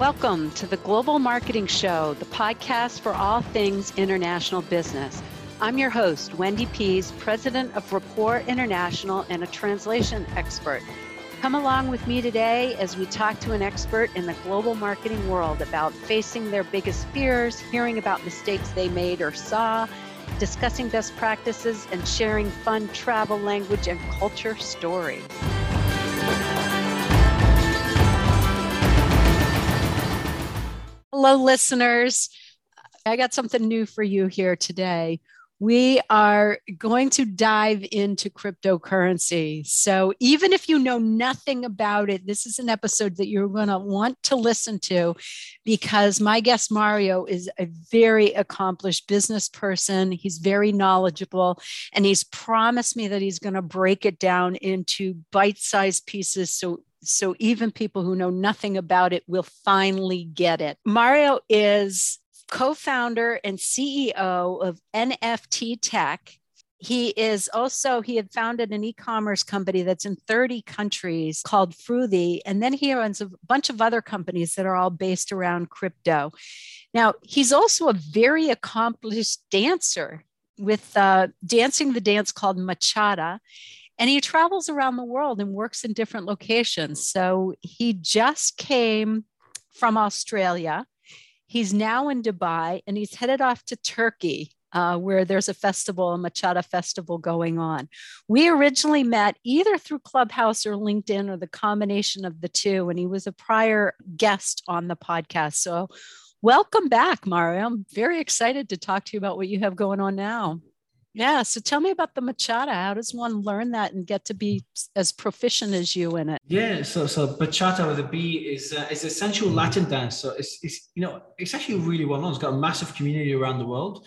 Welcome to the Global Marketing Show, the podcast for all things international business. I'm your host, Wendy Pease, president of Rapport International and a translation expert. Come along with me today as we talk to an expert in the global marketing world about facing their biggest fears, hearing about mistakes they made or saw, discussing best practices, and sharing fun travel, language, and culture stories. Hello, listeners. I got something new for you here today. We are going to dive into cryptocurrency. So even if you know nothing about it, this is an episode that you're going to want to listen to because my guest Mario is a very accomplished business person. He's very knowledgeable and he's promised me that he's going to break it down into bite-sized pieces so even people who know nothing about it will finally get it. Mario is co-founder and CEO of NFT Tech. He had founded an e-commerce company that's in 30 countries called Froothi. And then he runs a bunch of other companies that are all based around crypto. Now, he's also a very accomplished dancer with dancing the dance called Machata. And he travels around the world and works in different locations. So he just came from Australia. He's now in Dubai and he's headed off to Turkey, where there's a festival, a Machata festival going on. We originally met either through Clubhouse or LinkedIn or the combination of the two. And he was a prior guest on the podcast. So welcome back, Mario. I'm very excited to talk to you about what you have going on now. Yeah. So tell me about the Machata. How does one learn that and get to be as proficient as you in it? Yeah. So Machata with a B is a sensual Latin dance. So it's actually really well known. It's got a massive community around the world.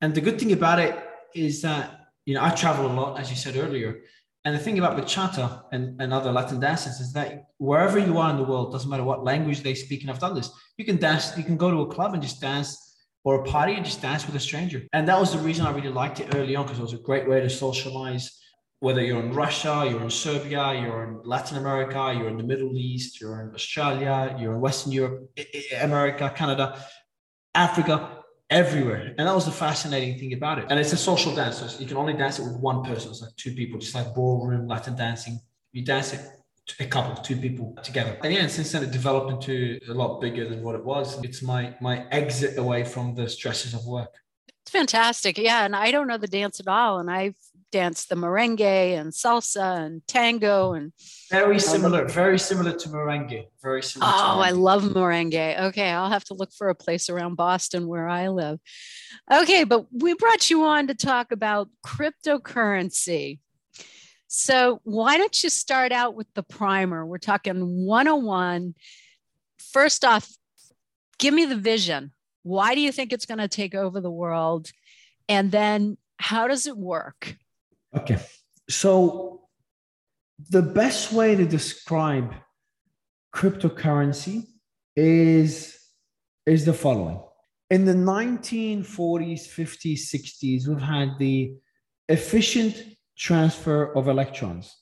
And the good thing about it is that, I travel a lot, as you said earlier. And the thing about Machata and other Latin dances is that wherever you are in the world, doesn't matter what language they speak. And I've done this. You can dance, you can go to a club and just dance, or a party and just dance with a stranger. And that was the reason I really liked it early on, because it was a great way to socialize, whether you're in Russia, you're in Serbia, you're in Latin America, you're in the Middle East, you're in Australia, you're in Western Europe, America, Canada, Africa, everywhere. And that was the fascinating thing about it. And it's a social dance. So you can only dance it with one person. It's like two people, just like ballroom Latin dancing. You dance it a couple, two people together. And yeah, and since then it developed into a lot bigger than what it was. It's my exit away from the stresses of work. It's fantastic. Yeah. And I don't know the dance at all. And I've danced the merengue and salsa and tango and very similar to merengue. Very similar. Oh, I love merengue. Okay. I'll have to look for a place around Boston where I live. Okay. But we brought you on to talk about cryptocurrency. So why don't you start out with the primer? We're talking 101. First off, give me the vision. Why do you think it's going to take over the world? And then how does it work? Okay. So the best way to describe cryptocurrency is the following. In the 1940s, 50s, 60s, we've had the efficient transfer of electrons.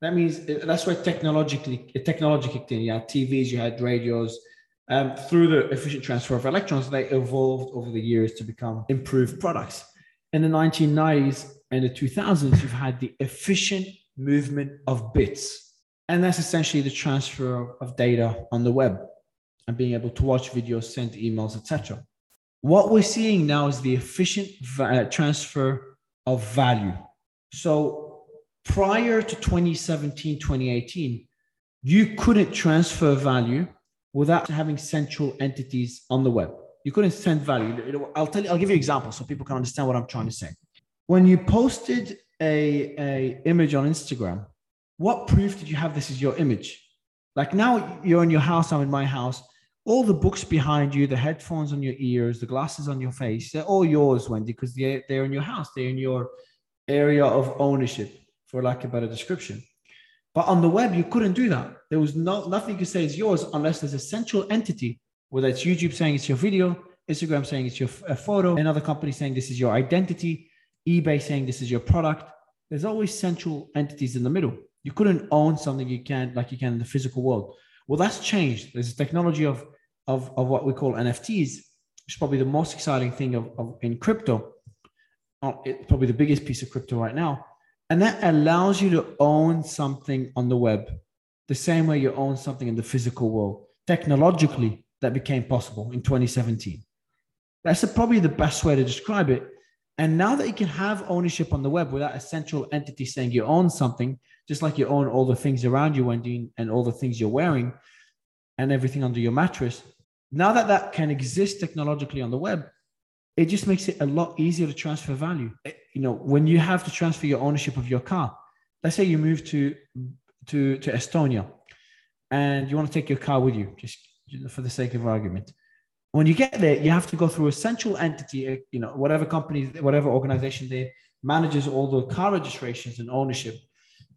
That means that's where technology kicked in. You had TVs, you had radios. Through the efficient transfer of electrons, they evolved over the years to become improved products. In the 1990s and the 2000s, you've had the efficient movement of bits. And that's essentially the transfer of data on the web and being able to watch videos, send emails, etc. What we're seeing now is the efficient transfer of value. So prior to 2017, 2018, you couldn't transfer value without having central entities on the web. You couldn't send value. I'll give you an example so people can understand what I'm trying to say. When you posted an image on Instagram, what proof did you have this is your image? Like now you're in your house, I'm in my house. All the books behind you, the headphones on your ears, the glasses on your face, they're all yours, Wendy, because they're in your house. They're in your area of ownership, for lack of a better description. But on the web, you couldn't do that. There was nothing you could say is yours unless there's a central entity, whether it's YouTube saying it's your video, Instagram saying it's your photo, another company saying this is your identity, eBay saying this is your product. There's always central entities in the middle. You couldn't own something you can in the physical world. Well, that's changed. There's a technology of of what we call NFTs, which is probably the most exciting thing in crypto. It's probably the biggest piece of crypto right now. And that allows you to own something on the web, the same way you own something in the physical world. Technologically, that became possible in 2017. That's probably the best way to describe it. And now that you can have ownership on the web without a central entity saying you own something, just like you own all the things around you, Wendy, and all the things you're wearing and everything under your mattress. Now that that can exist technologically on the web, it just makes it a lot easier to transfer value. You know, when you have to transfer your ownership of your car, let's say you move to Estonia and you want to take your car with you, just for the sake of argument. When you get there, you have to go through a central entity, you know, whatever company, whatever organization there manages all the car registrations and ownership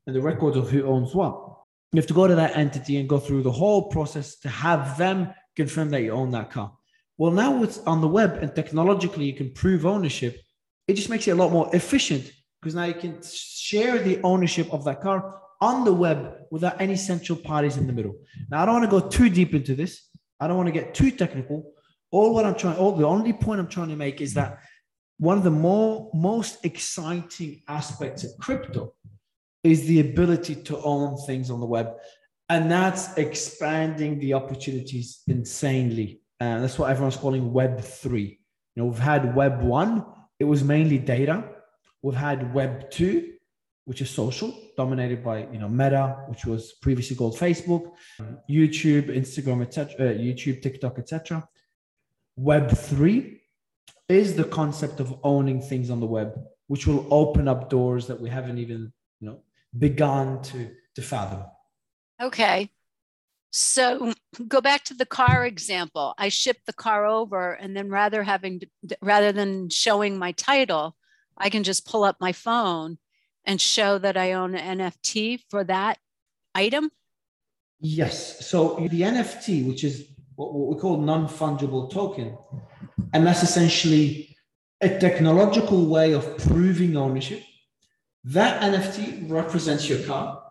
and the records of who owns what. You have to go to that entity and go through the whole process to have them confirm that you own that car. Well, now it's on the web and technologically you can prove ownership. It just makes it a lot more efficient because now you can share the ownership of that car on the web without any central parties in the middle. Now, I don't want to go too deep into this. I don't want to get too technical. The only point I'm trying to make is that one of the most exciting aspects of crypto is the ability to own things on the web. And that's expanding the opportunities insanely. And that's what everyone's calling Web 3. You know, we've had Web 1. It was mainly data. We've had Web 2, which is social, dominated by, you know, Meta, which was previously called Facebook, YouTube, Instagram, etc., YouTube, TikTok, etc. Web 3 is the concept of owning things on the web, which will open up doors that we haven't even, you know, begun to fathom. Okay. So go back to the car example. I shipped the car over, and then rather than showing my title, I can just pull up my phone and show that I own an NFT for that item? Yes. So the NFT, which is what we call non-fungible token, and that's essentially a technological way of proving ownership. That NFT represents your car,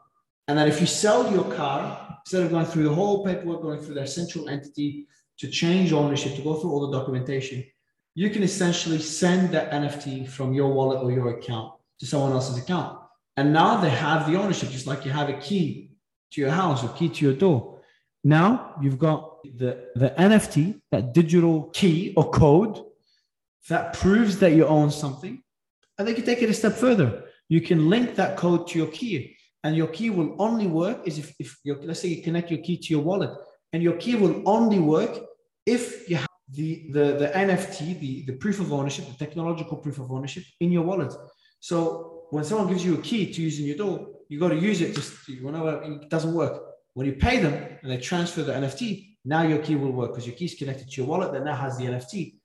and that if you sell your car, instead of going through the whole paperwork, going through their central entity to change ownership, to go through all the documentation, you can essentially send that NFT from your wallet or your account to someone else's account. And now they have the ownership, just like you have a key to your house or key to your door. Now you've got the NFT, that digital key or code that proves that you own something. And they can take it a step further. You can link that code to your key, and your key will only work let's say you connect your key to your wallet, and your key will only work if you have the NFT, the proof of ownership, the technological proof of ownership in your wallet. So when someone gives you a key to use in your door, you got to use it. It doesn't work. When you pay them and they transfer the NFT, now your key will work because your key is connected to your wallet that now has the NFT,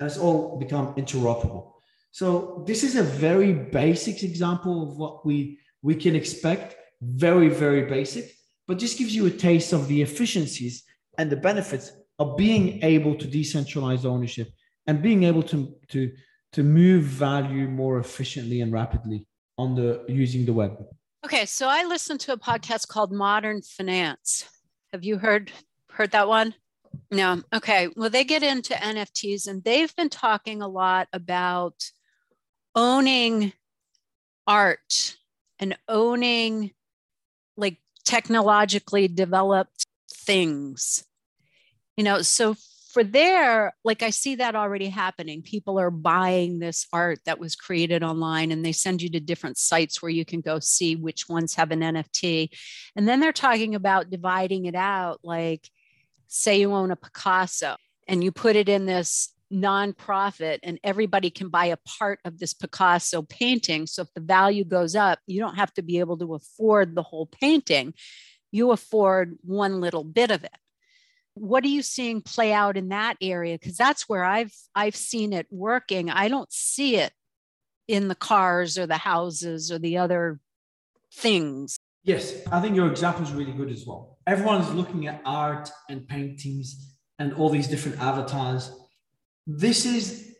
and it's all become interoperable. So this is a very basic example of what we can expect, very, very basic, but just gives you a taste of the efficiencies and the benefits of being able to decentralize ownership and being able to move value more efficiently and rapidly using the web. Okay, so I listened to a podcast called Modern Finance. Have you heard that one? No. Okay. Well, they get into NFTs, and they've been talking a lot about owning art and owning like technologically developed things, you know, so for there, like I see that already happening. People are buying this art that was created online, and they send you to different sites where you can go see which ones have an NFT. And then they're talking about dividing it out. Like, say you own a Picasso and you put it in this nonprofit, and everybody can buy a part of this Picasso painting. So if the value goes up, you don't have to be able to afford the whole painting. You afford one little bit of it. What are you seeing play out in that area? Because that's where I've seen it working. I don't see it in the cars or the houses or the other things. Yes, I think your example is really good as well. Everyone's looking at art and paintings and all these different avatars. This is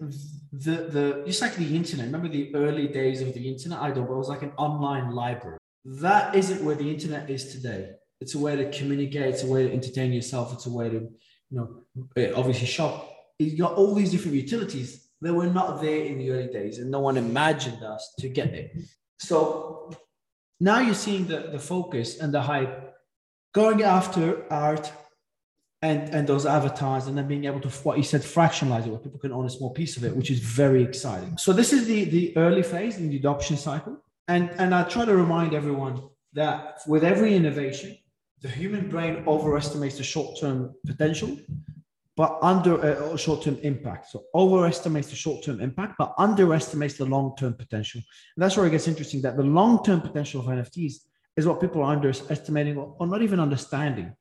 the just like the internet. Remember the early days of the internet? I don't know. It was like an online library. That isn't where the internet is today. It's a way to communicate. It's a way to entertain yourself. It's a way to you know, obviously shop. It's got all these different utilities that were not there in the early days, and no one imagined us to get there. So now you're seeing the focus and the hype going after art and those avatars, and then being able to, what you said, fractionalize it, where people can own a small piece of it, which is very exciting. So this is the early phase in the adoption cycle. And I try to remind everyone that with every innovation, the human brain overestimates the short-term potential, but short-term impact. So overestimates the short-term impact, but underestimates the long-term potential. And that's where it gets interesting, that the long-term potential of NFTs is what people are underestimating or not even understanding.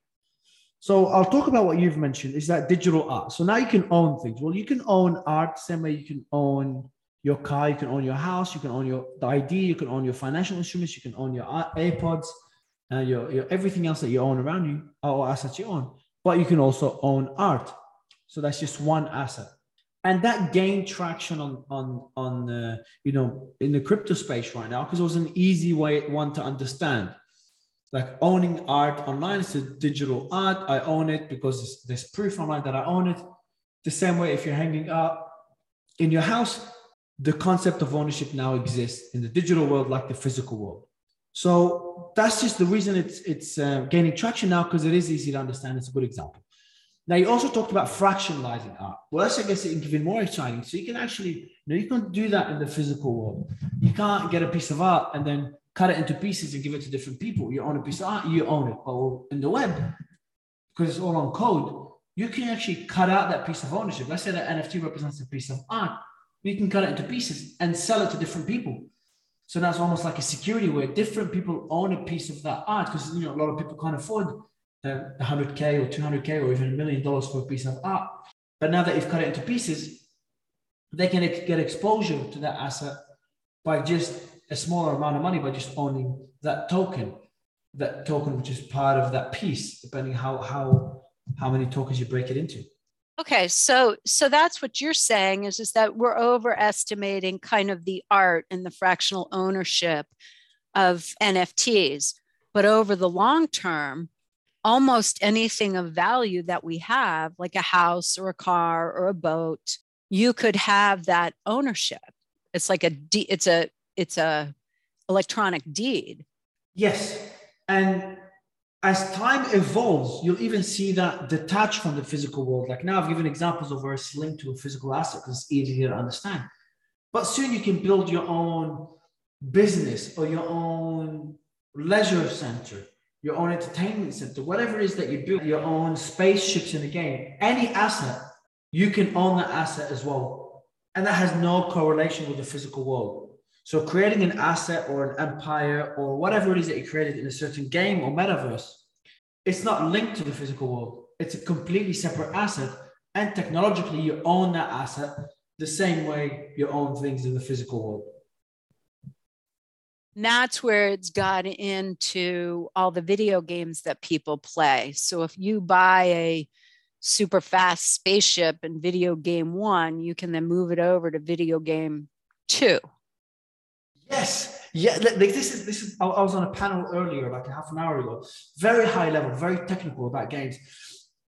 So I'll talk about what you've mentioned, is that digital art. So now you can own things. Well, you can own art same way you can own your car, you can own your house, you can own your ID, you can own your financial instruments, you can own your AirPods, and your everything else that you own around you, or assets you own, but you can also own art. So that's just one asset. And that gained traction you know, in the crypto space right now, because it was an easy way one to understand. Like owning art online, it's a digital art. I own it because there's proof online that I own it. The same way, if you're hanging out in your house, the concept of ownership now exists in the digital world, like the physical world. So that's just the reason it's gaining traction now, because it is easy to understand. It's a good example. Now, you also talked about fractionalizing art. Well, that's, I guess, even more exciting. So you can actually, you can do that in the physical world. You can't get a piece of art and then cut it into pieces and give it to different people. You own a piece of art, you own it. But in the web, because it's all on code, you can actually cut out that piece of ownership. Let's say that NFT represents a piece of art. You can cut it into pieces and sell it to different people. So now it's almost like a security where different people own a piece of that art, because a lot of people can't afford $100K or $200K or even $1 million for a piece of art. But now that you've cut it into pieces, they can get exposure to that asset by just a smaller amount of money, by just owning that token, which is part of that piece, depending how many tokens you break it into. Okay, so that's what you're saying is that we're overestimating kind of the art and the fractional ownership of NFTs. But over the long term, almost anything of value that we have, like a house or a car or a boat, you could have that ownership. It's like it's a electronic deed. Yes, and as time evolves, you'll even see that detached from the physical world. Like now I've given examples of where it's linked to a physical asset because it's easier to understand. But soon you can build your own business or your own leisure center, your own entertainment center, whatever it is that you build, your own spaceships in the game, any asset, you can own that asset as well. And that has no correlation with the physical world. So creating an asset or an empire or whatever it is that you created in a certain game or metaverse, it's not linked to the physical world. It's a completely separate asset. And technologically, you own that asset the same way you own things in the physical world. That's where it's got into all the video games that people play. So if you buy a super fast spaceship in video game 1, you can then move it over to video game 2. Yes. Yeah. This is. I was on a panel earlier, like a half an hour ago, very high level, very technical about games.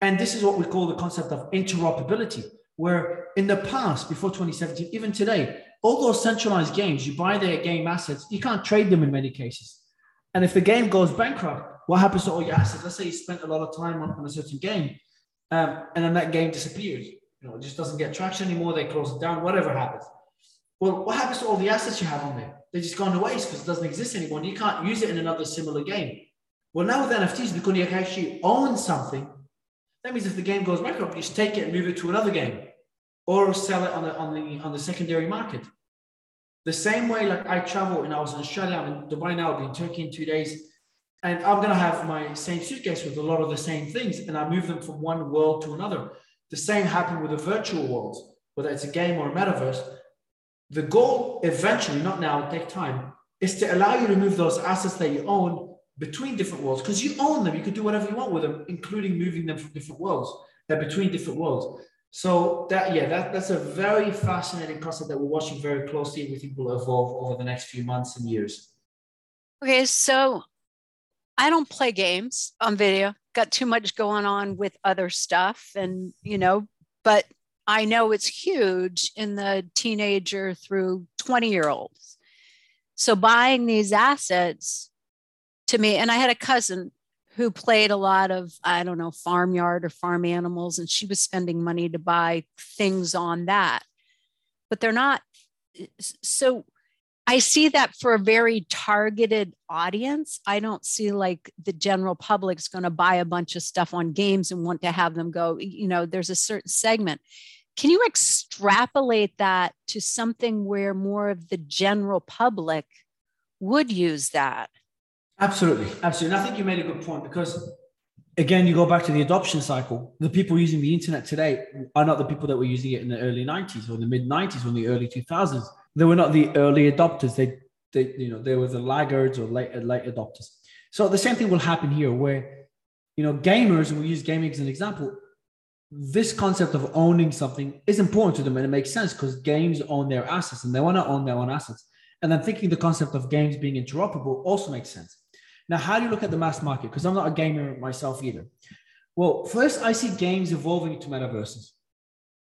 And this is what we call the concept of interoperability, where in the past, before 2017, even today, all those centralized games, you buy their game assets, you can't trade them in many cases. And if the game goes bankrupt, what happens to all your assets? Let's say you spent a lot of time on a certain game and then that game disappears. It just doesn't get traction anymore. They close it down, whatever happens. Well, what happens to all the assets you have on there? They just gone to waste because it doesn't exist anymore. And you can't use it in another similar game. Well, now with NFTs, because you can actually own something, that means if the game goes bankrupt, you just take it and move it to another game, or sell it on the secondary market. The same way, like I travel and I was in Australia, I'm in Dubai now, I'll be in Turkey in 2 days, and I'm going to have my same suitcase with a lot of the same things, and I move them from one world to another. The same happened with the virtual world, whether it's a game or a metaverse. The goal eventually, not now, it'll take time, is to allow you to move those assets that you own between different worlds, because you own them. You can do whatever you want with them, including moving them from different worlds, between different worlds. So that's a very fascinating concept that we're watching very closely, and we think will evolve over the next few months and years. Okay, so I don't play games on video. Got too much going on with other stuff. And, you know, but I know it's huge in the teenager through 20-year-olds. So buying these assets to me, and I had a cousin who played a lot of, I don't know, farmyard or farm animals, and she was spending money to buy things on that. But they're not, so I see that for a very targeted audience. I don't see like the general public's going to buy a bunch of stuff on games and want to have them go, you know, there's a certain segment. Can you extrapolate that to something where more of the general public would use that? Absolutely. Absolutely. And I think you made a good point because, again, you go back to the adoption cycle. The people using the internet today are not the people that were using it in the early 90s or the mid 90s or the early 2000s. They were not the early adopters. They you know, they were the laggards or late adopters. So the same thing will happen here where, you know, gamers, and we use gaming as an example, this concept of owning something is important to them, and it makes sense because games own their assets and they want to own their own assets. And I'm thinking the concept of games being interoperable also makes sense. Now, how do you look at the mass market? Because I'm not a gamer myself either. Well, first, I see games evolving into metaverses,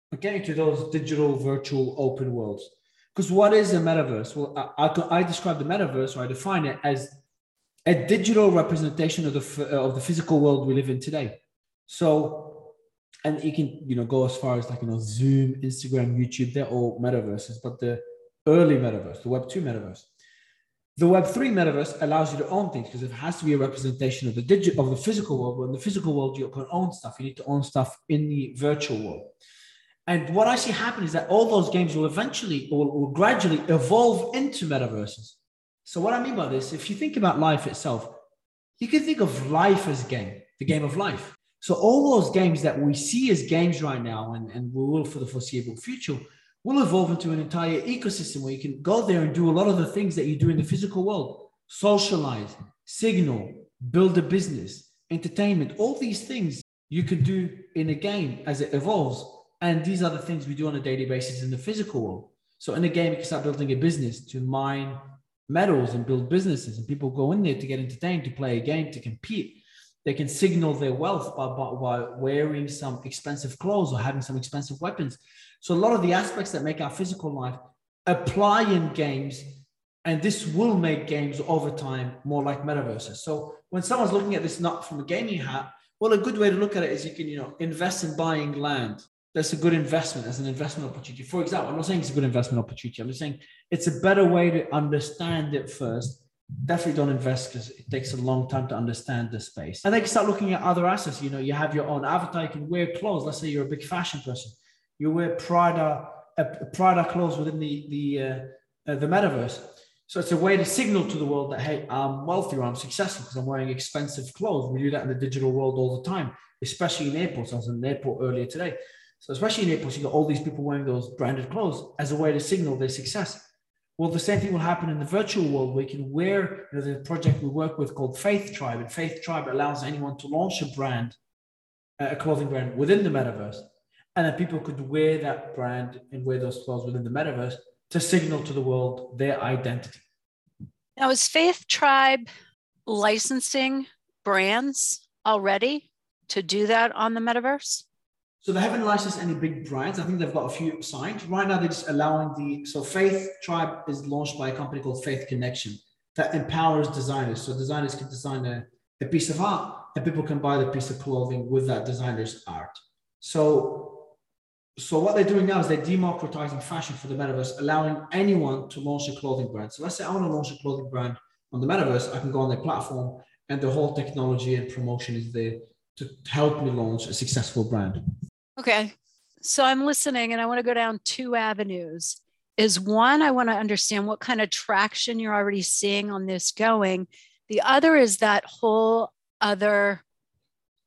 but getting to those digital, virtual, open worlds. Because what is a metaverse? Well, I describe the metaverse, or I define it as a digital representation of the physical world we live in today. So, and you can, you know, go as far as like, you know, Zoom, Instagram, YouTube, they're all metaverses, but the early metaverse, the Web 2 metaverse. The Web 3 metaverse allows you to own things because it has to be a representation of the digital, of the physical world. But in the physical world, you can own stuff. You need to own stuff in the virtual world. And what I see happen is that all those games will eventually or will gradually evolve into metaverses. So what I mean by this, if you think about life itself, you can think of life as a game, the game of life. So all those games that we see as games right now and we will for the foreseeable future will evolve into an entire ecosystem where you can go there and do a lot of the things that you do in the physical world. Socialize, signal, build a business, entertainment, all these things you can do in a game as it evolves. And these are the things we do on a daily basis in the physical world. So in a game, you can start building a business to mine metals and build businesses. And people go in there to get entertained, to play a game, to compete. They can signal their wealth by wearing some expensive clothes or having some expensive weapons. So a lot of the aspects that make our physical life apply in games. And this will make games over time more like metaverses. So when someone's looking at this not from a gaming hat, well, a good way to look at it is you can, you know, invest in buying land. That's a good investment as an investment opportunity. For example, I'm not saying it's a good investment opportunity. I'm just saying it's a better way to understand it first. Definitely don't invest because it takes a long time to understand the space. And then you start looking at other assets. You know, you have your own avatar. You can wear clothes. Let's say you're a big fashion person. You wear Prada clothes within the metaverse. So it's a way to signal to the world that, hey, I'm wealthy or I'm successful because I'm wearing expensive clothes. We do that in the digital world all the time, especially in airports. I was in an airport earlier today. So especially in airports, you got all these people wearing those branded clothes as a way to signal their success. Well, the same thing will happen in the virtual world where you can wear, you know, the project we work with called Faith Tribe. And Faith Tribe allows anyone to launch a brand, a clothing brand within the metaverse. And then people could wear that brand and wear those clothes within the metaverse to signal to the world their identity. Now, is Faith Tribe licensing brands already to do that on the metaverse? So they haven't licensed any big brands. I think they've got a few signed. Right now, they're just allowing so Faith Tribe is launched by a company called Faith Connection that empowers designers. So designers can design a piece of art and people can buy the piece of clothing with that designer's art. So what they're doing now is they're democratizing fashion for the metaverse, allowing anyone to launch a clothing brand. So let's say I want to launch a clothing brand on the metaverse. I can go on their platform and the whole technology and promotion is there to help me launch a successful brand. Okay, so I'm listening and I want to go down two avenues. Is one, I want to understand what kind of traction you're already seeing on this going. The other is that whole other,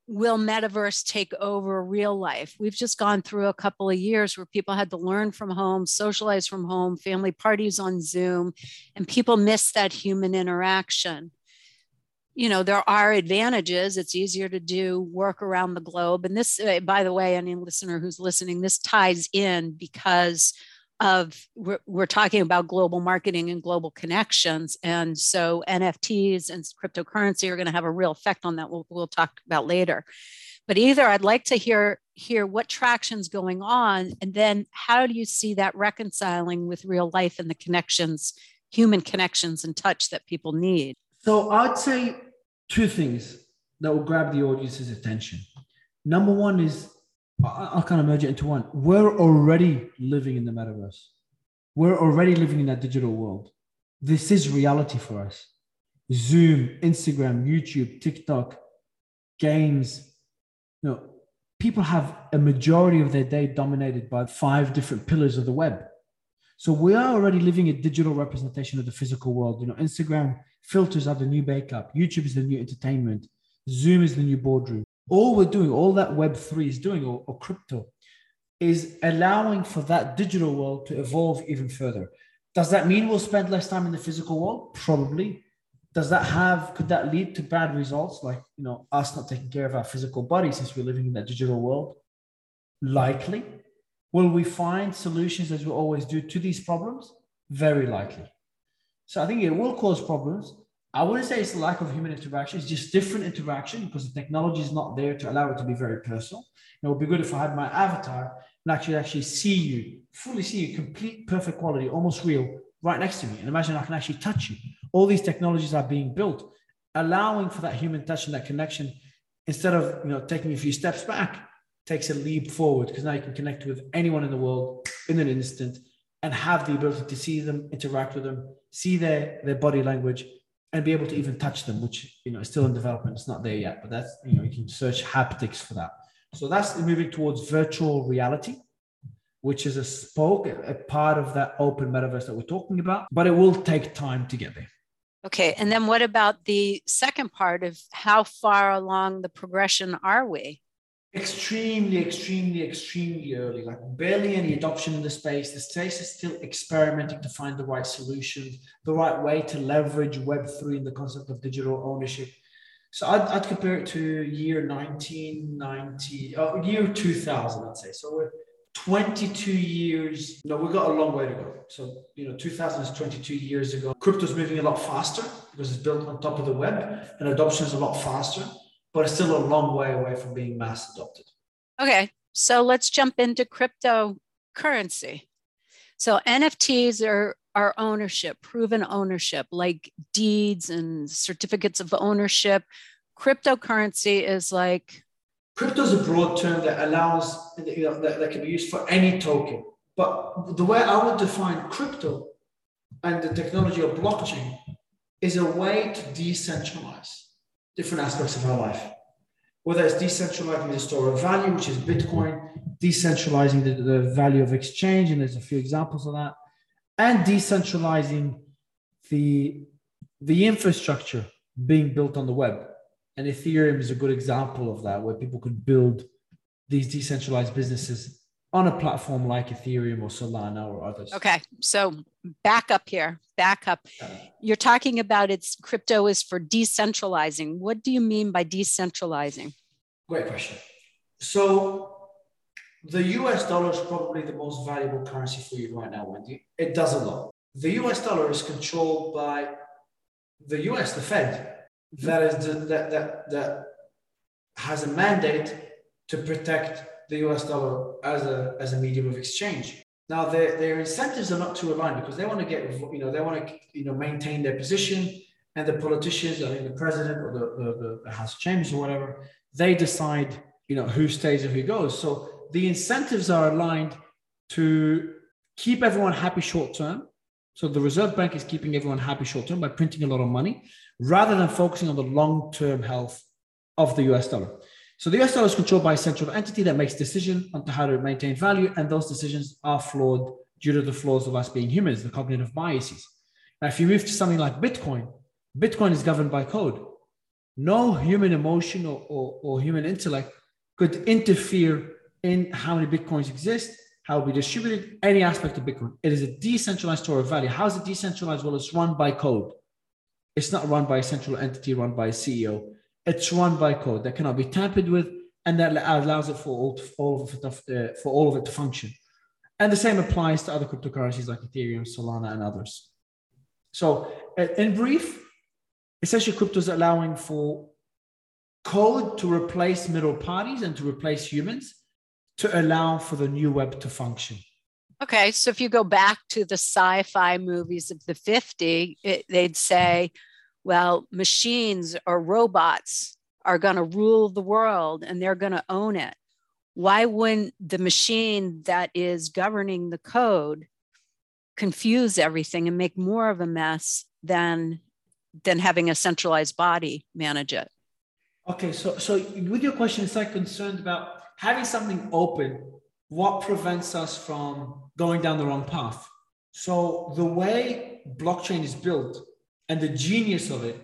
will metaverse take over real life? We've just gone through a couple of years where people had to learn from home, socialize from home, family parties on Zoom, and people miss that human interaction. You know, there are advantages. It's easier to do work around the globe. And this, by the way, any listener who's listening, this ties in because of we're talking about global marketing and global connections. And so NFTs and cryptocurrency are going to have a real effect on that. We'll talk about later. But either I'd like to hear what traction's going on, and then how do you see that reconciling with real life and the connections, human connections and touch that people need? So I'd say two things that will grab the audience's attention. Number one is, I'll kind of merge it into one. We're already living in the metaverse. We're already living in that digital world. This is reality for us. Zoom, Instagram, YouTube, TikTok, games. You know, people have a majority of their day dominated by 5 different pillars of the web. So we are already living a digital representation of the physical world. You know, Instagram filters are the new makeup. YouTube is the new entertainment. Zoom is the new boardroom. All we're doing, all that Web3 is doing, or crypto, is allowing for that digital world to evolve even further. Does that mean we'll spend less time in the physical world? Probably. Could that lead to bad results? Like, you know, us not taking care of our physical body since we're living in that digital world? Likely. Will we find solutions, as we always do, to these problems? Very likely. So I think it will cause problems. I wouldn't say it's the lack of human interaction. It's just different interaction because the technology is not there to allow it to be very personal. It would be good if I had my avatar and actually see you, fully see you, complete, perfect quality, almost real, right next to me. And imagine I can actually touch you. All these technologies are being built, allowing for that human touch and that connection. Instead of, you know, taking a few steps back, takes a leap forward, because now you can connect with anyone in the world in an instant and have the ability to see them, interact with them, see their body language, and be able to even touch them, which, you know, is still in development. It's not there yet, but that's, you know, you can search haptics for that. So that's moving towards virtual reality, which is a part of that open metaverse that we're talking about, but it will take time to get there. Okay. And then what about the second part of how far along the progression are we? Extremely early, like barely any adoption in the space. The space is still experimenting to find the right solutions, the right way to leverage Web3 and the concept of digital ownership. So I'd compare it to year 1990, year 2000, I'd say. So we're 22 years. No, we've got a long way to go. So, you know, 2000 is 22 years ago. Crypto's moving a lot faster because it's built on top of the web, and adoption is a lot faster. But it's still a long way away from being mass adopted. Okay, so let's jump into cryptocurrency. So NFTs are ownership, proven ownership, like deeds and certificates of ownership. Cryptocurrency is like... Crypto is a broad term that allows, you know, that can be used for any token. But the way I would define crypto and the technology of blockchain is a way to decentralize different aspects of our life, whether it's decentralizing the store of value, which is Bitcoin, decentralizing the value of exchange, and there's a few examples of that, and decentralizing the infrastructure being built on the web. And Ethereum is a good example of that, where people could build these decentralized businesses on a platform like Ethereum or Solana or others. Okay, so back up. You're talking about crypto is for decentralizing. What do you mean by decentralizing? Great question. So the US dollar is probably the most valuable currency for you right now, Wendy. It does a lot. The US dollar is controlled by the US, the Fed, that has a mandate to protect the US dollar as a medium of exchange. Now their incentives are not too aligned, because they want to get, you know, maintain their position, and the politicians, I mean the president or the House of Chambers or whatever, they decide, you know, who stays and who goes. So the incentives are aligned to keep everyone happy short term. So the Reserve Bank is keeping everyone happy short term by printing a lot of money, rather than focusing on the long-term health of the US dollar. So the US dollar is controlled by a central entity that makes decisions on how to maintain value, and those decisions are flawed due to the flaws of us being humans, the cognitive biases. Now, if you move to something like Bitcoin is governed by code. No human emotion or human intellect could interfere in how many Bitcoins exist, how it'll be distributed, any aspect of Bitcoin. It is a decentralized store of value. How is it decentralized? Well, it's run by code. It's not run by a central entity, run by a CEO. It's run by code that cannot be tampered with, and that allows it for all of it to function. And the same applies to other cryptocurrencies like Ethereum, Solana, and others. So in brief, essentially crypto is allowing for code to replace middle parties and to replace humans to allow for the new web to function. Okay, so if you go back to the sci-fi movies of the 50s, they'd say, well, machines or robots are going to rule the world and they're going to own it. Why wouldn't the machine that is governing the code confuse everything and make more of a mess than having a centralized body manage it? Okay, so with your question, it's like concerned about having something open, what prevents us from going down the wrong path? So the way blockchain is built and the genius of it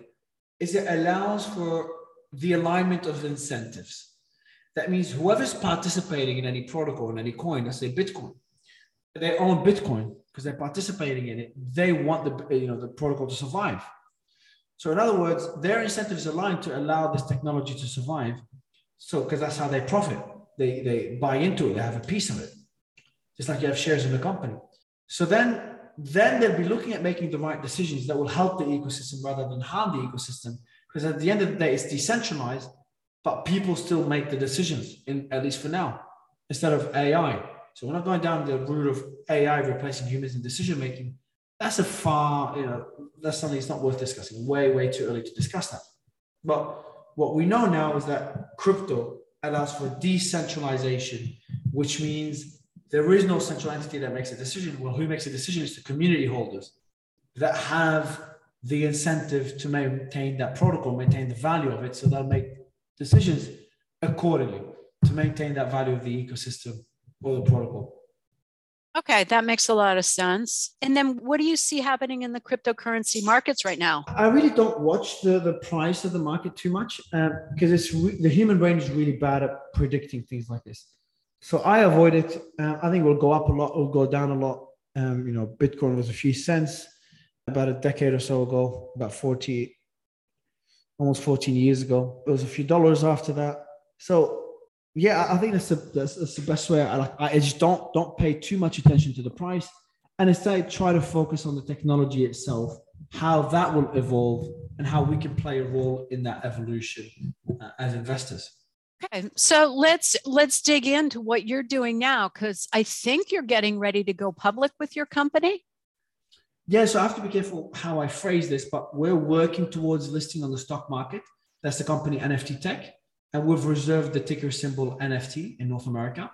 is it allows for the alignment of incentives. That means whoever's participating in any protocol, in any coin, let's say Bitcoin, they own Bitcoin because they're participating in it. They want the protocol to survive. So in other words, their incentives align to allow this technology to survive. So because that's how they profit. They buy into it. They have a piece of it. Just like you have shares in the company. So then they'll be looking at making the right decisions that will help the ecosystem rather than harm the ecosystem. Because at the end of the day, it's decentralized, but people still make the decisions, at least for now, instead of AI. So we're not going down the route of AI replacing humans in decision-making. That's that's something that's not worth discussing. Way, way too early to discuss that. But what we know now is that crypto allows for decentralization, which means there is no central entity that makes a decision. Well, who makes a decision is the community holders that have the incentive to maintain that protocol, maintain the value of it. So they'll make decisions accordingly to maintain that value of the ecosystem or the protocol. Okay, that makes a lot of sense. And then what do you see happening in the cryptocurrency markets right now? I really don't watch the price of the market too much because the human brain is really bad at predicting things like this. So I avoid it. I think it will go up a lot, it'll go down a lot. Bitcoin was a few cents about a decade or so ago, about almost 14 years ago. It was a few dollars after that. So yeah, I think that's the best way. I just don't pay too much attention to the price, and instead try to focus on the technology itself, how that will evolve, and how we can play a role in that evolution as investors. Okay, so let's dig into what you're doing now, because I think you're getting ready to go public with your company. Yeah, so I have to be careful how I phrase this, but we're working towards listing on the stock market. That's the company NFT Tech. And we've reserved the ticker symbol NFT in North America,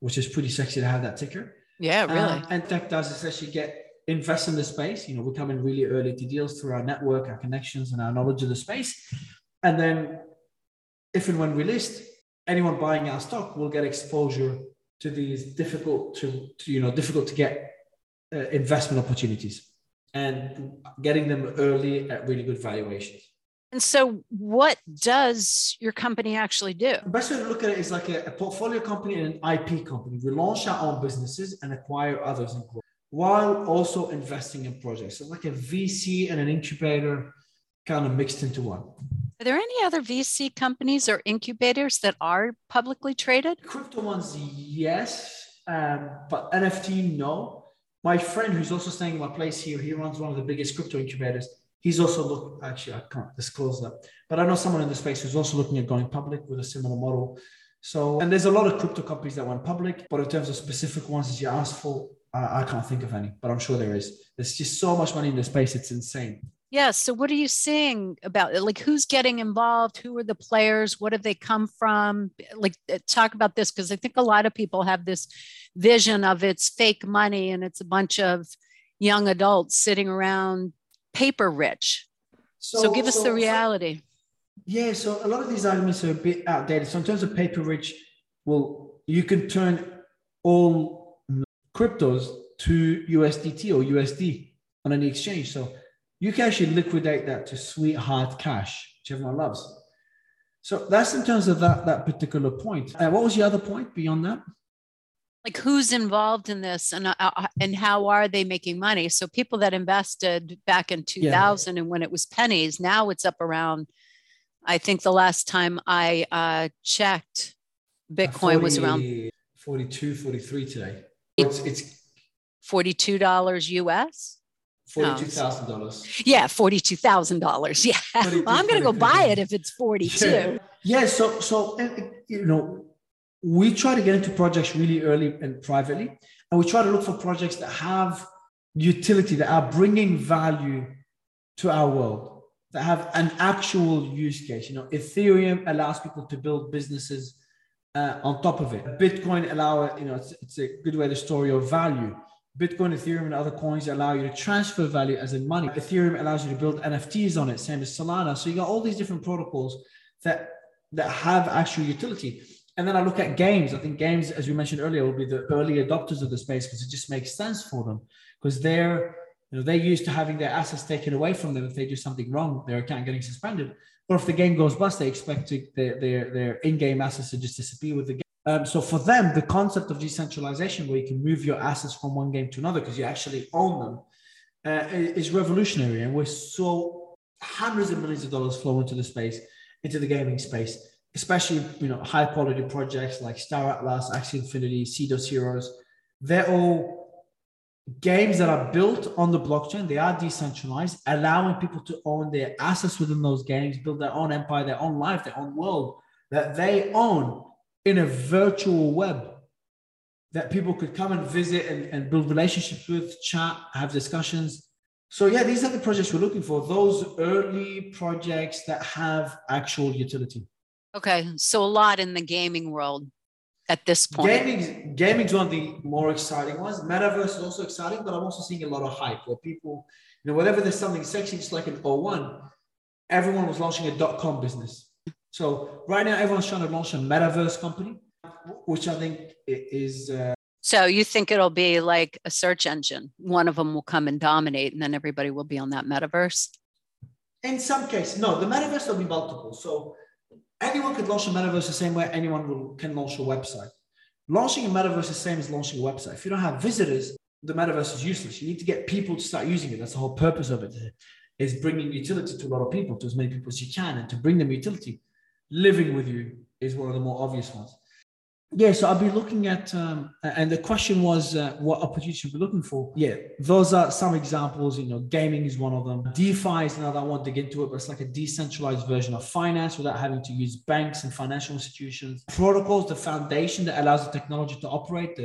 which is pretty sexy to have that ticker. Yeah, really. And tech does essentially invest in the space. We come in really early to deals through our network, our connections, and our knowledge of the space. And then if and when we list, anyone buying our stock will get exposure to these difficult to get investment opportunities, and getting them early at really good valuations. And so what does your company actually do? The best way to look at it is like a portfolio company and an IP company. We launch our own businesses and acquire others and grow, while also investing in projects. So like a VC and an incubator kind of mixed into one. Are there any other VC companies or incubators that are publicly traded? Crypto ones, yes, but NFT, no. My friend who's also staying in my place here, he runs one of the biggest crypto incubators. He's also I can't disclose that, but I know someone in the space who's also looking at going public with a similar model. So, and there's a lot of crypto companies that went public, but in terms of specific ones that you asked for, I can't think of any, but I'm sure there is. There's just so much money in the space. It's insane. Yeah. So what are you seeing about it? Like, who's getting involved? Who are the players? What have they come from? Like, talk about this, because I think a lot of people have this vision of it's fake money and it's a bunch of young adults sitting around paper rich. So give us the reality. Yeah. So a lot of these arguments are a bit outdated. So in terms of paper rich, well, you can turn all cryptos to USDT or USD on any exchange. So you can actually liquidate that to sweetheart cash, which everyone loves. So that's in terms of that particular point. What was the other point beyond that? Like, who's involved in this and how are they making money? So people that invested back in 2000 and when it was pennies, now it's up around, I think the last time I checked, Bitcoin was around 42, 43 today. It's $42 US. $42,000. Yeah, $42,000. Yeah. Well, I'm going to go buy it if it's 42. Yeah. So you know, we try to get into projects really early and privately, and we try to look for projects that have utility, that are bringing value to our world, that have an actual use case. You know, Ethereum allows people to build businesses on top of it. Bitcoin allows, you know, it's a good way to store your value. Bitcoin, Ethereum, and other coins allow you to transfer value as in money. Ethereum allows you to build NFTs on it, same as Solana. So you got all these different protocols that have actual utility. And then I look at games. I think games, as we mentioned earlier, will be the early adopters of the space because it just makes sense for them, because they're used to having their assets taken away from them if they do something wrong, their account getting suspended. Or if the game goes bust, they expect their in-game assets to just disappear with the game. So for them, the concept of decentralization, where you can move your assets from one game to another because you actually own them, is revolutionary. And we're so hundreds of millions of dollars flow into the space, into the gaming space, especially, you know, high quality projects like Star Atlas, Axie Infinity, Cidus Heroes. They're all games that are built on the blockchain. They are decentralized, allowing people to own their assets within those games, build their own empire, their own life, their own world that they own, in a virtual web that people could come and visit and build relationships with, chat, have discussions. So yeah, these are the projects we're looking for, those early projects that have actual utility. Okay, so a lot in the gaming world at this point. Gaming's one of the more exciting ones. Metaverse is also exciting, but I'm also seeing a lot of hype where people, you know, whenever there's something sexy, it's like an 01, everyone was launching a .com business. So right now, everyone's trying to launch a metaverse company, which I think is... So you think it'll be like a search engine. One of them will come and dominate, and then everybody will be on that metaverse? In some cases, no. The metaverse will be multiple. So anyone could launch a metaverse the same way anyone can launch a website. Launching a metaverse is the same as launching a website. If you don't have visitors, the metaverse is useless. You need to get people to start using it. That's the whole purpose of it, is bringing utility to a lot of people, to as many people as you can, and to bring them utility. Living with you is one of the more obvious ones. Yeah, so I'll be looking at, and the question was, what opportunities we're looking for. Yeah, those are some examples. You know, gaming is one of them. DeFi is another one. I want to get into it, but it's like a decentralized version of finance without having to use banks and financial institutions. Protocols, the foundation that allows the technology to operate,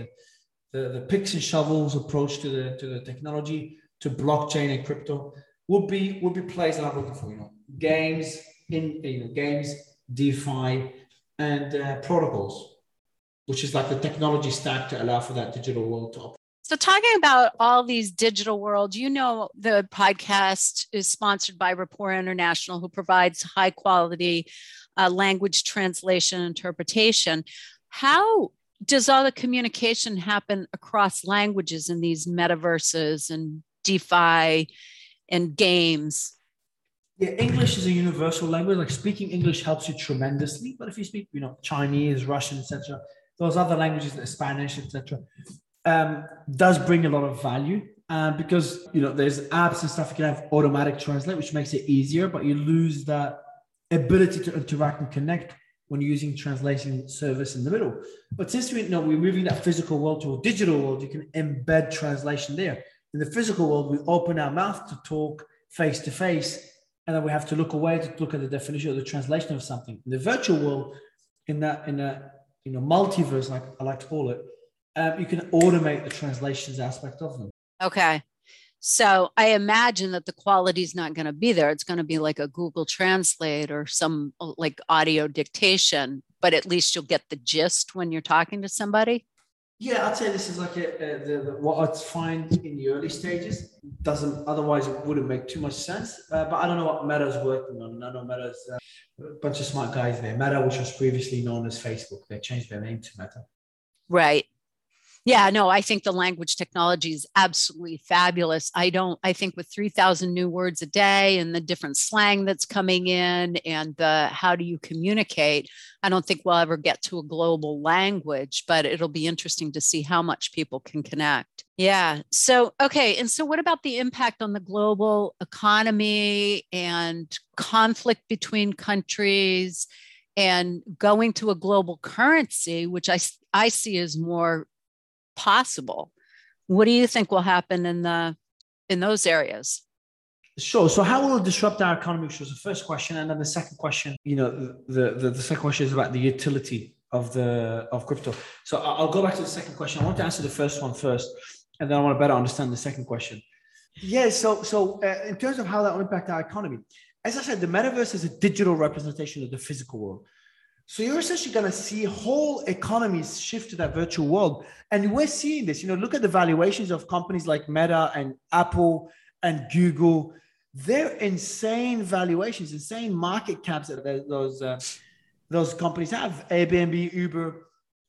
the picks and shovels approach to the technology, to blockchain and crypto, would be plays that I'm looking for. You know, games DeFi and protocols, which is like the technology stack to allow for that digital world to operate. So talking about all these digital worlds, you know, the podcast is sponsored by Rapport International, who provides high quality language translation and interpretation. How does all the communication happen across languages in these metaverses and DeFi and games? Yeah, English is a universal language. Like, speaking English helps you tremendously. But if you speak, you know, Chinese, Russian, etc., those other languages, Spanish, etc., does bring a lot of value because, you know, there's apps and stuff. You can have automatic translate, which makes it easier, but you lose that ability to interact and connect when you're using translation service in the middle. But since we're moving that physical world to a digital world, you can embed translation there. In the physical world, we open our mouth to talk face to face. And then we have to look away to look at the definition or the translation of something. In the virtual world, in a multiverse, like I like to call it, you can automate the translations aspect of them. Okay. So I imagine that the quality is not going to be there. It's going to be like a Google Translate or some like audio dictation, but at least you'll get the gist when you're talking to somebody. Yeah, I'd say this is like what I'd find in the early stages. Otherwise it wouldn't make too much sense. But I don't know what Meta's working on. I know Meta's a bunch of smart guys there. Meta, which was previously known as Facebook, they changed their name to Meta. Right. Yeah, no, I think the language technology is absolutely fabulous. I think with 3,000 new words a day and the different slang that's coming in and the how do you communicate, I don't think we'll ever get to a global language, but it'll be interesting to see how much people can connect. Yeah. So, okay. And so what about the impact on the global economy and conflict between countries and going to a global currency, which I see as more possible. What do you think will happen in those areas? Sure. So how will it disrupt our economy, which was the first question. And then the second question, you know, the second question is about the utility of crypto. So I'll go back to the second question. I want to answer the first one first, and then I want to better understand the second question. Yeah. So in terms of how that will impact our economy, as I said, the metaverse is a digital representation of the physical world. So you're essentially going to see whole economies shift to that virtual world. And we're seeing this, you know, look at the valuations of companies like Meta and Apple and Google. They're insane valuations, insane market caps that those companies have. Airbnb, Uber.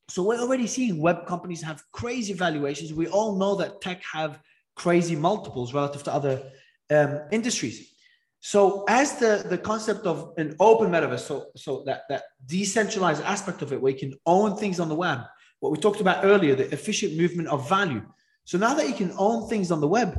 So we're already seeing web companies have crazy valuations. We all know that tech have crazy multiples relative to other industries. So as the concept of an open metaverse, so that decentralized aspect of it, where you can own things on the web, what we talked about earlier, the efficient movement of value. So now that you can own things on the web,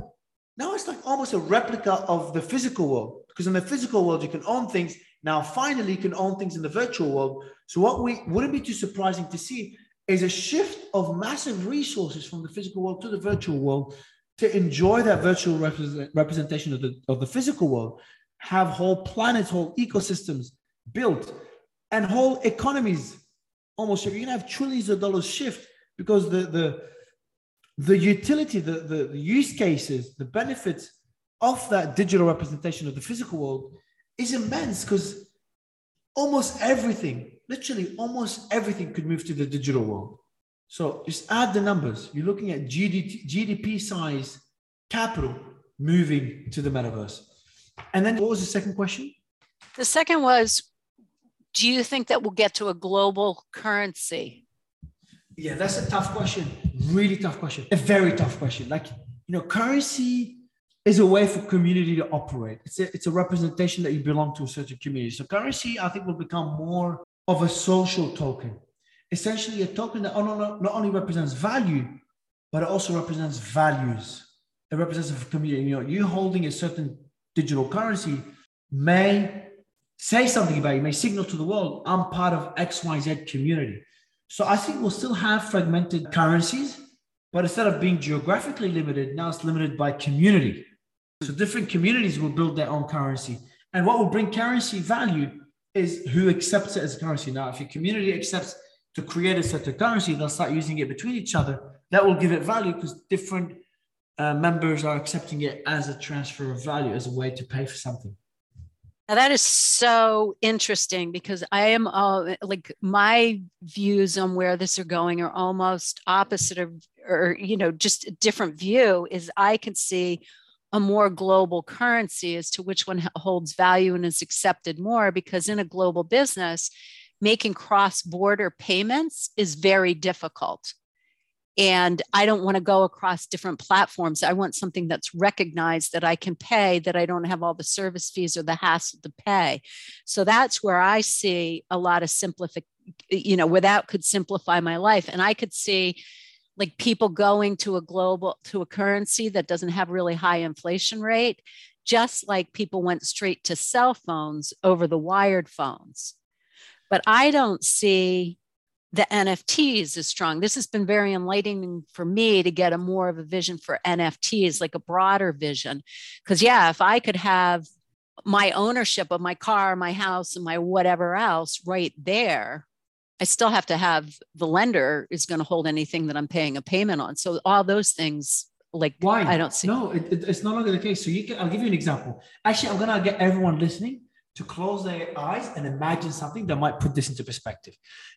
now it's like almost a replica of the physical world, because in the physical world, you can own things. Now, finally, you can own things in the virtual world. So what we wouldn't be too surprising to see is a shift of massive resources from the physical world to the virtual world to enjoy that virtual representation of the physical world, have whole planets, whole ecosystems built, and whole economies almost. You're going to have trillions of dollars shift, because the utility, the use cases, the benefits of that digital representation of the physical world is immense, because almost everything, literally almost everything, could move to the digital world. So just add the numbers. You're looking at GDP size capital moving to the metaverse. And then what was the second question? The second was, do you think that we'll get to a global currency? Yeah, that's a tough question. Really tough question. A very tough question. Like, you know, currency is a way for community to operate. It's a representation that you belong to a certain community. So currency, I think, will become more of a social token. Essentially a token that not only represents value, but it also represents values. It represents a community. You know, you holding a certain digital currency may say something about it, may signal to the world, I'm part of XYZ community. So I think we'll still have fragmented currencies, but instead of being geographically limited, now it's limited by community. So different communities will build their own currency. And what will bring currency value is who accepts it as a currency. Now, if your community accepts to create a certain currency, they'll start using it between each other. That will give it value, because different members are accepting it as a transfer of value, as a way to pay for something. Now that is so interesting, because I am like, my views on where this are going are almost opposite of, or, you know, just a different view. Is I can see a more global currency as to which one holds value and is accepted more, because in a global business, making cross-border payments is very difficult. And I don't want to go across different platforms. I want something that's recognized that I can pay, that I don't have all the service fees or the hassle to pay. So that's where I see a lot of simplification, you know, where that could simplify my life. And I could see like people going to a currency that doesn't have really high inflation rate, just like people went straight to cell phones over the wired phones. But I don't see the NFTs as strong. This has been very enlightening for me to get a more of a vision for NFTs, like a broader vision. Because yeah, if I could have my ownership of my car, my house, and my whatever else right there, I still have to have the lender is going to hold anything that I'm paying a payment on. So all those things, like, why? I don't see. No, it's no longer the case. So I'll give you an example. Actually, I'm going to get everyone listening to close their eyes and imagine something that might put this into perspective.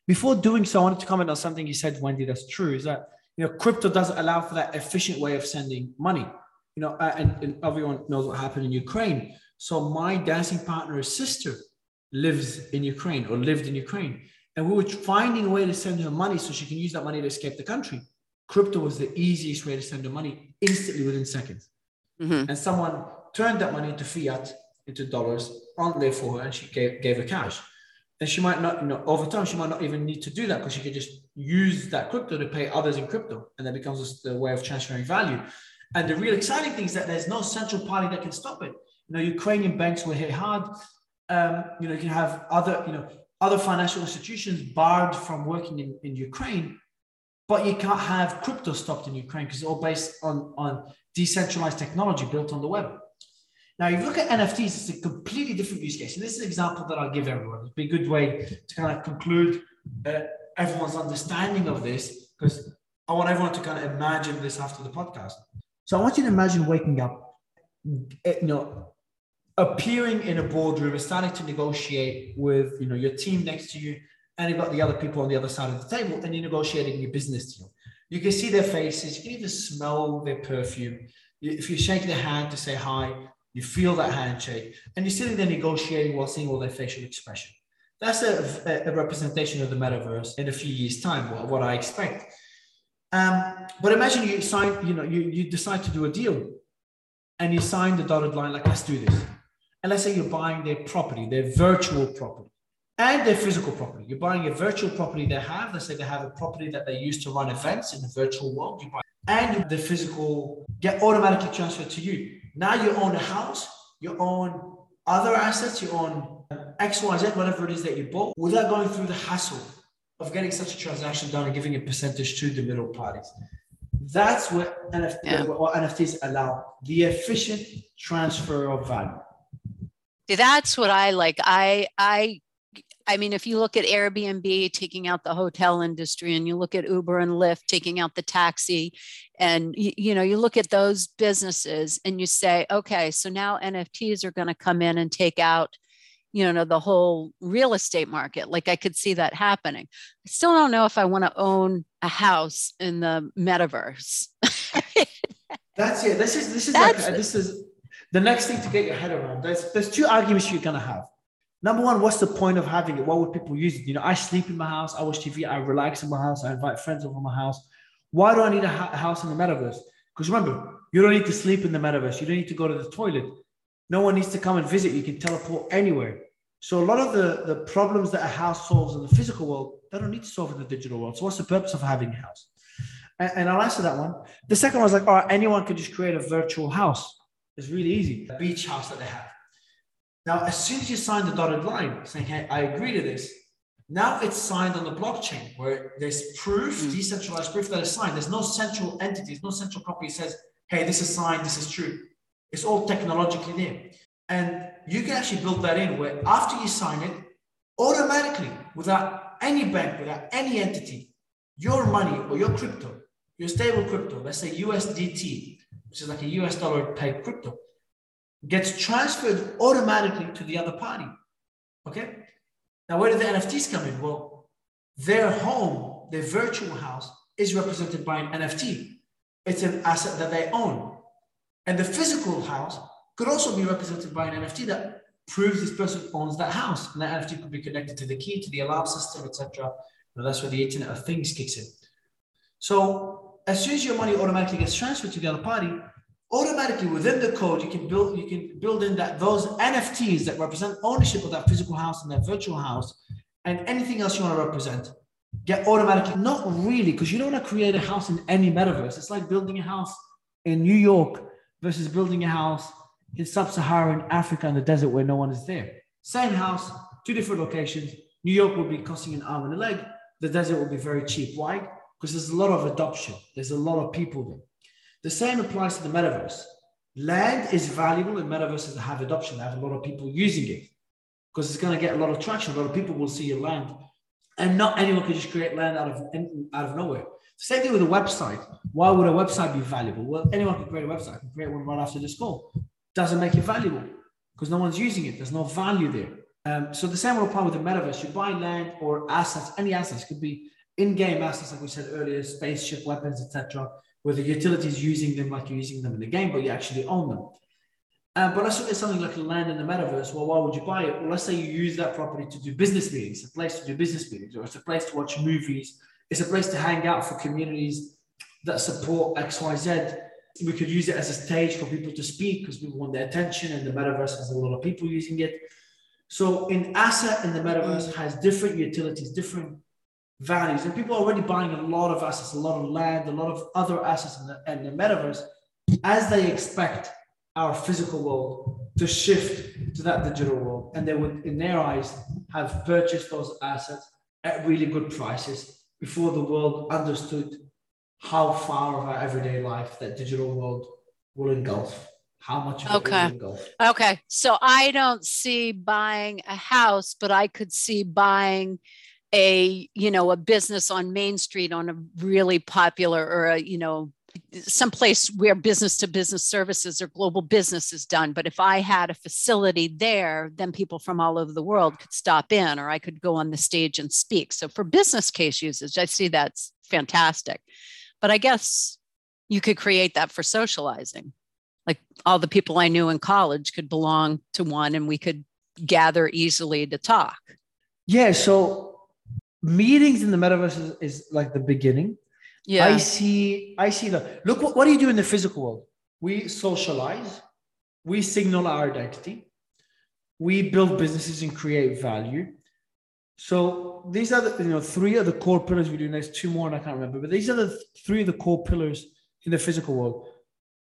Before doing so, I wanted to comment on something you said, Wendy, that's true, is that, you know, crypto doesn't allow for that efficient way of sending money. You know, and everyone knows what happened in Ukraine. So my dancing partner's sister lives in Ukraine, or lived in Ukraine. And we were finding a way to send her money so she can use that money to escape the country. Crypto was the easiest way to send her money instantly within seconds. Mm-hmm. And someone turned that money into fiat, into dollars on there for her, and she gave her cash. And she might not, you know, over time, she might not even need to do that, because she could just use that crypto to pay others in crypto. And that becomes the way of transferring value. And the real exciting thing is that there's no central party that can stop it. You know, Ukrainian banks were hit hard. You know, you can have other, you know, other financial institutions barred from working in Ukraine. But you can't have crypto stopped in Ukraine because it's all based on decentralized technology built on the web. Now, if you look at NFTs, it's a completely different use case. And this is an example that I'll give everyone. It'd be a good way to kind of conclude everyone's understanding of this, because I want everyone to kind of imagine this after the podcast. So I want you to imagine waking up, appearing in a boardroom and starting to negotiate with, your team next to you, and you've got the other people on the other side of the table, and you're negotiating your business deal. You can see their faces. You can even smell their perfume. If you shake their hand to say hi, you feel that handshake, and you're sitting there negotiating while seeing all their facial expression. That's a representation of the metaverse in a few years' time, what I expect. But imagine you sign, you decide to do a deal, and you sign the dotted line, like, let's do this. And let's say you're buying their property, their virtual property, and their physical property. You're buying a virtual property they have. Let's say they have a property that they use to run events in the virtual world. You buy, and the physical get automatically transferred to you. Now you own a house, you own other assets, you own X, Y, Z, whatever it is that you bought, without going through the hassle of getting such a transaction done and giving a percentage to the middle parties. That's what NFTs allow, the efficient transfer of value. That's what I like. I mean, if you look at Airbnb taking out the hotel industry, and you look at Uber and Lyft taking out the taxi, and you look at those businesses and you say, okay, so now NFTs are going to come in and take out, the whole real estate market. Like, I could see that happening. I still don't know if I want to own a house in the metaverse. That's it. This is the next thing to get your head around. There's two arguments you're going to have. Number one, what's the point of having it? What would people use it? I sleep in my house. I watch TV. I relax in my house. I invite friends over my house. Why do I need a house in the metaverse? Because remember, you don't need to sleep in the metaverse. You don't need to go to the toilet. No one needs to come and visit. You can teleport anywhere. So a lot of the problems that a house solves in the physical world, they don't need to solve in the digital world. So what's the purpose of having a house? And I'll answer that one. The second one is like, all right, anyone can just create a virtual house. It's really easy. A beach house that they have. Now, as soon as you sign the dotted line saying, hey, I agree to this, now it's signed on the blockchain where there's proof, decentralized proof that is signed. There's no central entity, there's no central copy that says, hey, this is signed, this is true. It's all technologically there. And you can actually build that in where after you sign it, automatically, without any bank, without any entity, your money or your crypto, your stable crypto, let's say USDT, which is like a US dollar pegged crypto, gets transferred automatically to the other party. Okay? Now, where do the NFTs come in? Well, their home, their virtual house, is represented by an NFT. It's an asset that they own. And the physical house could also be represented by an NFT that proves this person owns that house. And that NFT could be connected to the key, to the alarm system, etc. That's where the Internet of Things kicks in. So as soon as your money automatically gets transferred to the other party, automatically within the code, you can build in that those NFTs that represent ownership of that physical house and that virtual house and anything else you want to represent get automatically, not really, because you don't want to create a house in any metaverse. It's like building a house in New York versus building a house in sub-Saharan Africa in the desert where no one is there. Same house, two different locations. New York will be costing an arm and a leg. The desert will be very cheap. Why? Because there's a lot of adoption. There's a lot of people there. The same applies to the metaverse. Land is valuable and metaverses have adoption. They have a lot of people using it because it's going to get a lot of traction. A lot of people will see your land, and not anyone can just create land out of nowhere. Same thing with a website. Why would a website be valuable? Well, anyone can create a website. I can create one right after this call. Doesn't make it valuable because no one's using it. There's no value there. So the same will apply with the metaverse. You buy land or assets, any assets. Could be in-game assets, like we said earlier, spaceship, weapons, etc., where the utility is using them like you're using them in the game, but you actually own them. But let's look at something like land in the metaverse. Well, why would you buy it? Well, let's say you use that property to do business meetings, a place to do business meetings, or it's a place to watch movies. It's a place to hang out for communities that support X, Y, Z. We could use it as a stage for people to speak because people want their attention, and the metaverse has a lot of people using it. So an asset in the metaverse has different utilities, different values, and people are already buying a lot of assets, a lot of land, a lot of other assets in the metaverse, as they expect our physical world to shift to that digital world, and they would, in their eyes, have purchased those assets at really good prices before the world understood how far of our everyday life that digital world will engulf. How much of it will engulf. Okay. So I don't see buying a house, but I could see buying a, you know, a business on Main Street on a really popular or a, you know, someplace where business to business services or global business is done. But if I had a facility there, then people from all over the world could stop in, or I could go on the stage and speak. So for business case usage, I see that's fantastic. But I guess you could create that for socializing. Like all the people I knew in college could belong to one and we could gather easily to talk. Yeah. So meetings in the metaverse is like the beginning. Yeah. I see that. Look, what do you do in the physical world? We socialize, we signal our identity, we build businesses and create value. So these are the, you know, three of the core pillars we do. There's two more and I can't remember, but these are the three of the core pillars in the physical world.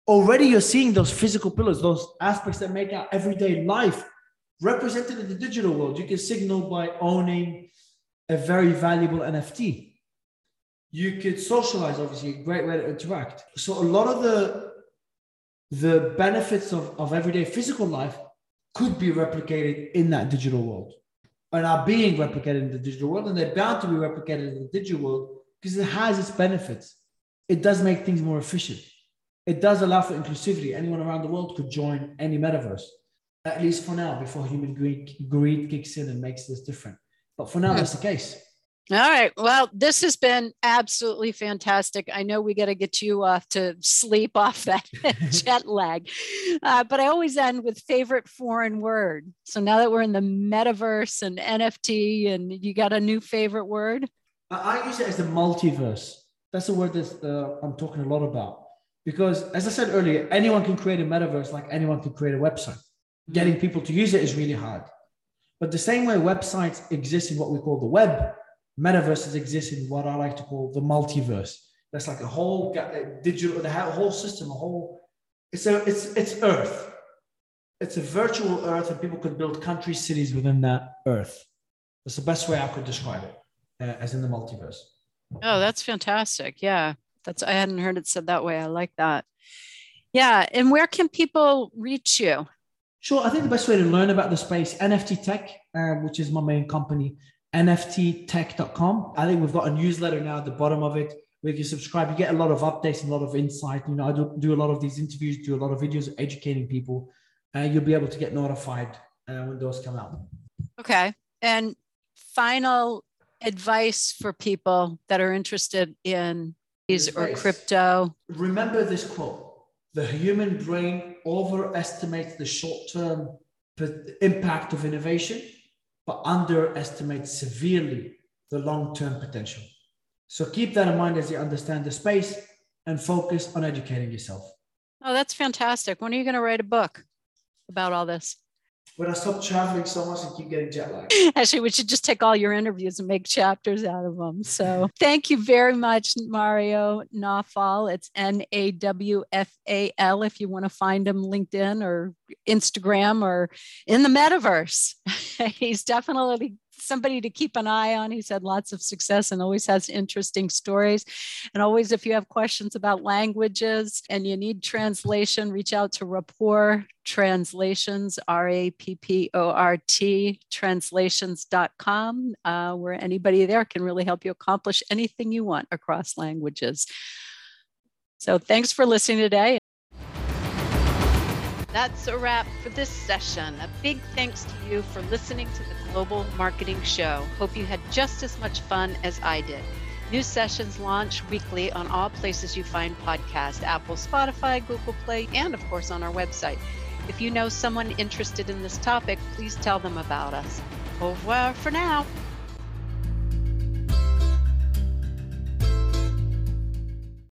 Already you're seeing those physical pillars, those aspects that make our everyday life represented in the digital world. You can signal by owning a very valuable NFT. You could socialize, obviously, a great way to interact. So a lot of the benefits of everyday physical life could be replicated in that digital world and are being replicated in the digital world, and they're bound to be replicated in the digital world because it has its benefits. It does make things more efficient. It does allow for inclusivity. Anyone around the world could join any metaverse, at least for now, before human greed kicks in and makes this different. But for now, that's the case. All right. Well, this has been absolutely fantastic. I know we got to get you off to sleep off that jet lag, but I always end with favorite foreign word. So now that we're in the metaverse and NFT, and you got a new favorite word? I use it as the multiverse. That's the word that I'm talking a lot about, because as I said earlier, anyone can create a metaverse like anyone can create a website. Getting people to use it is really hard. But the same way websites exist in what we call the web, metaverses exist in what I like to call the multiverse. That's like a whole digital, the whole system, a whole, it's Earth. It's a virtual Earth, and people could build countries, cities within that Earth. That's the best way I could describe it, as in the multiverse. Oh, that's fantastic. Yeah, I hadn't heard it said that way. I like that. Yeah, and where can people reach you? Sure, I think the best way to learn about the space, NFT Tech, which is my main company, nfttech.com. I think we've got a newsletter now at the bottom of it where you can subscribe. You get a lot of updates and a lot of insight. You know, I do a lot of these interviews, do a lot of videos educating people, and you'll be able to get notified when those come out. Okay. And final advice for people that are interested in these or crypto. Remember this quote: the human brain overestimates the short-term impact of innovation, but underestimates severely the long-term potential. So keep that in mind as you understand the space and focus on educating yourself. Oh, that's fantastic. When are you going to write a book about all this? When I stop traveling so much and keep getting jet lagged. Actually, we should just take all your interviews and make chapters out of them. So thank you very much, Mario Nawfal. It's Nawfal if you want to find him LinkedIn or Instagram or in the metaverse. He's definitely somebody to keep an eye on. He's had lots of success and always has interesting stories. And always, if you have questions about languages and you need translation, reach out to Rapport Translations, Rapport, translations.com, where anybody there can really help you accomplish anything you want across languages. So thanks for listening today. That's a wrap for this session. A big thanks to you for listening to the Global Marketing Show. Hope you had just as much fun as I did. New sessions launch weekly on all places you find podcasts: Apple, Spotify, Google Play, and of course on our website. If you know someone interested in this topic, please tell them about us. Au revoir for now.